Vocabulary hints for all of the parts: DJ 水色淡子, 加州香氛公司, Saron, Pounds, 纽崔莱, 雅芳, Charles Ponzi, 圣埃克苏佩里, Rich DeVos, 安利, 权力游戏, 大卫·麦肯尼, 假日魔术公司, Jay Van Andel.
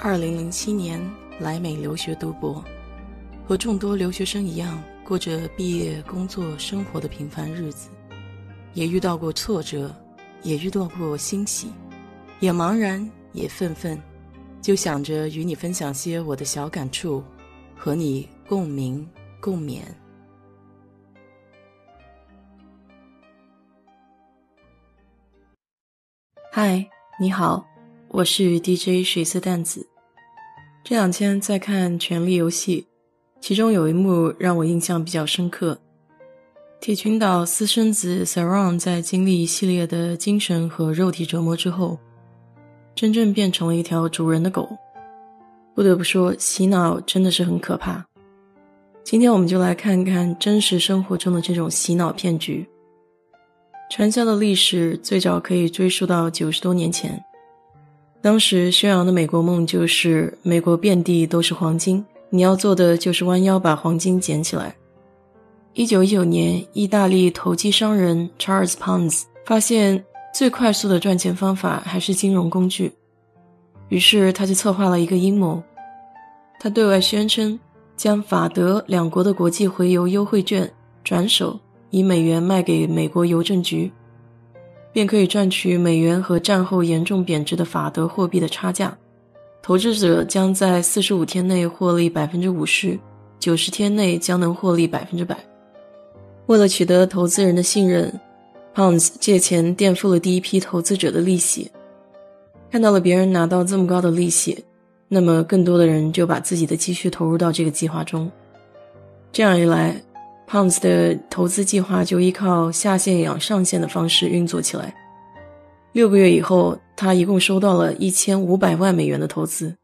2007年来美留学读博，和众多留学生一样，过着毕业、工作、生活的平凡日子，也遇到过挫折，也遇到过欣喜，也茫然，也愤愤，就想着与你分享些我的小感触，和你共鸣共勉。嗨，你好，我是 DJ 水色淡子。这两天在看《权力游戏》，其中有一幕让我印象比较深刻。铁群岛私生子 Saron 在经历一系列的精神和肉体折磨之后，真正变成了一条主人的狗。不得不说，洗脑真的是很可怕。今天我们就来看看真实生活中的这种洗脑骗局。传销的历史最早可以追溯到90多年前，当时宣扬的美国梦就是美国遍地都是黄金，你要做的就是弯腰把黄金捡起来。1919年，意大利投机商人 Charles Ponzi 发现最快速的赚钱方法还是金融工具，于是他就策划了一个阴谋。他对外宣称将法德两国的国际回邮优惠券转手以$卖给美国邮政局，便可以赚取$和战后严重贬值的法德货币的差价。投资者将在45天内获利 50%， 90天内将能获利 100%。 为了取得投资人的信任， Pounds 借钱垫付了第一批投资者的利息。看到了别人拿到这么高的利息，那么更多的人就把自己的积蓄投入到这个计划中。这样一来，Pounds 的投资计划就依靠下线养上线的方式运作起来。6个月以后，他一共收到了$1500万的投资。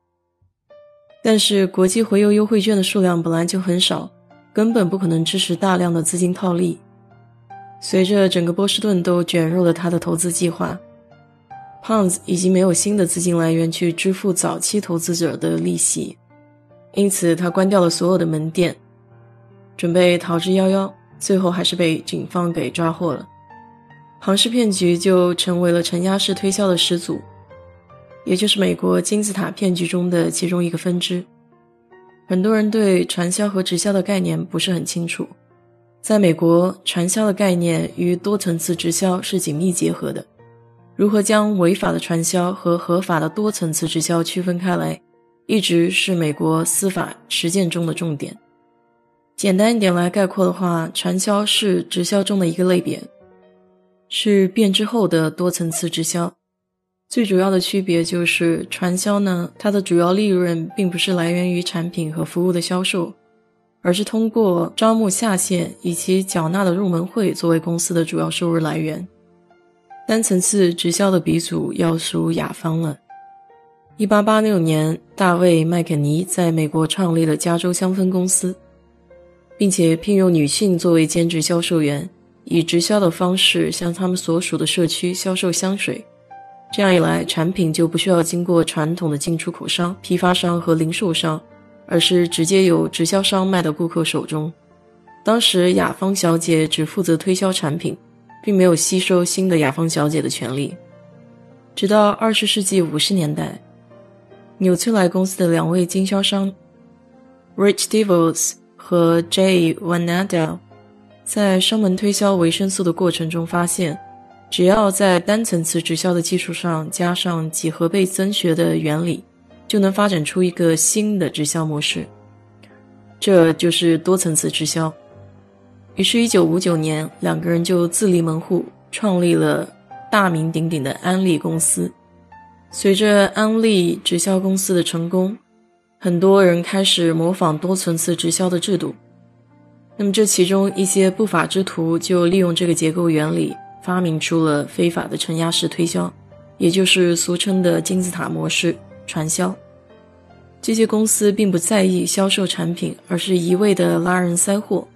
但是国际回邮优惠券的数量本来就很少，根本不可能支持大量的资金套利。随着整个波士顿都卷入了他的投资计划， Pounds 已经没有新的资金来源去支付早期投资者的利息，因此他关掉了所有的门店，准备逃之夭夭，最后还是被警方给抓获了。庞氏骗局就成为了承压式推销的始祖，也就是美国金字塔骗局中的其中一个分支。很多人对传销和直销的概念不是很清楚，在美国，传销的概念与多层次直销是紧密结合的。如何将违法的传销和合法的多层次直销区分开来，一直是美国司法实践中的重点。简单一点来概括的话，传销是直销中的一个类别，是变质后的多层次直销。最主要的区别就是传销呢，它的主要利润并不是来源于产品和服务的销售，而是通过招募下线以及缴纳的入门费作为公司的主要收入来源。单层次直销的鼻祖要数雅芳了。1886年，大卫·麦肯尼在美国创立了加州香氛公司，并且聘用女性作为兼职销售员，以直销的方式向他们所属的社区销售香水。这样一来，产品就不需要经过传统的进出口商、批发商和零售商，而是直接由直销商卖到顾客手中。当时雅芳小姐只负责推销产品，并没有吸收新的雅芳小姐的权利。直到20世纪50年代，纽崔莱公司的两位经销商 Rich DeVos和 Jay Van Andel 在商门推销维生素的过程中发现，只要在单层次直销的技术上加上几何倍增学的原理，就能发展出一个新的直销模式，这就是多层次直销。于是1959年，两个人就自立门户，创立了大名鼎鼎的安利公司。随着安利直销公司的成功，很多人开始模仿多层次直销的制度。那么这其中一些不法之徒就利用这个结构原理，发明出了非法的承压式推销，也就是俗称的金字塔模式传销。这些公司并不在意销售产品，而是一味地拉人塞货。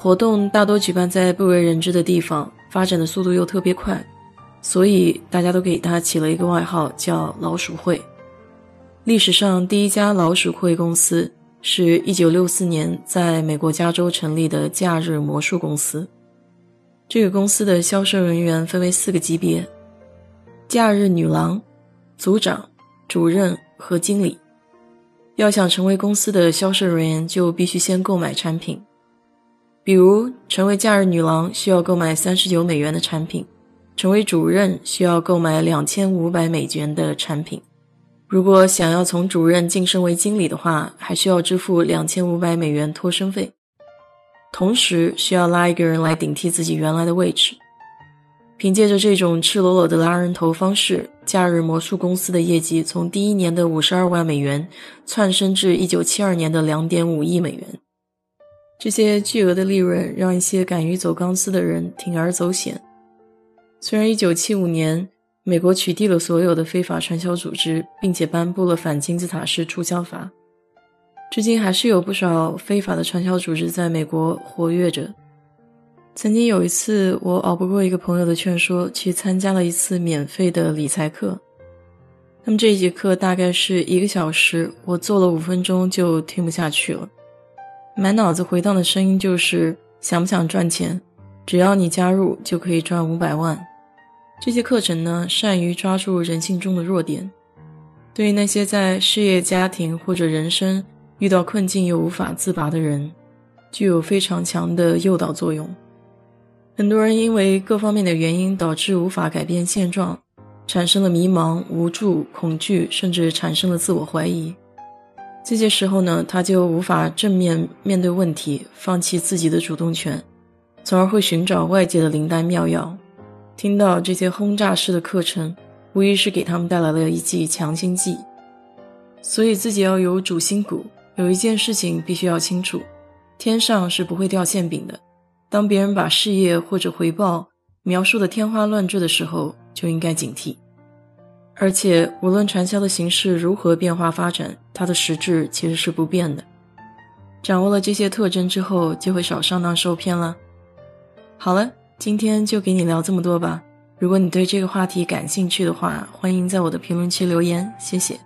活动大多举办在不为人知的地方，发展的速度又特别快，所以大家都给它起了一个外号，叫老鼠会。历史上第一家老鼠会公司是1964年在美国加州成立的假日魔术公司。这个公司的销售人员分为4个级别：假日女郎、组长、主任和经理。要想成为公司的销售人员，就必须先购买产品。比如，成为假日女郎需要购买39美元的产品，成为主任需要购买2500美元的产品。如果想要从主任晋升为经理的话，还需要支付2500美元脱身费，同时需要拉一个人来顶替自己原来的位置。凭借着这种赤裸裸的拉人头方式，假日魔术公司的业绩从第一年的52万美元窜升至1972年的 2.5 亿美元。这些巨额的利润让一些敢于走钢丝的人铤而走险。虽然1975年美国取缔了所有的非法传销组织，并且颁布了反金字塔式出销法，至今还是有不少非法的传销组织在美国活跃着。曾经有一次，我熬不过一个朋友的劝说，去参加了一次免费的理财课。那么这一节课大概是1个小时，我做了5分钟就听不下去了，满脑子回荡的声音就是想不想赚钱，只要你加入就可以赚500万。这些课程呢，善于抓住人性中的弱点，对于那些在事业、家庭或者人生遇到困境又无法自拔的人，具有非常强的诱导作用。很多人因为各方面的原因导致无法改变现状，产生了迷茫、无助、恐惧，甚至产生了自我怀疑。这些时候呢，他就无法正面面对问题，放弃自己的主动权，从而会寻找外界的灵丹妙药。听到这些轰炸式的课程，无疑是给他们带来了一剂强心剂。所以自己要有主心骨，有一件事情必须要清楚，天上是不会掉馅饼的。当别人把事业或者回报描述的天花乱坠的时候，就应该警惕。而且无论传销的形式如何变化发展，它的实质其实是不变的。掌握了这些特征之后，就会少上当受骗了。好了，今天就给你聊这么多吧。如果你对这个话题感兴趣的话，欢迎在我的评论区留言，谢谢。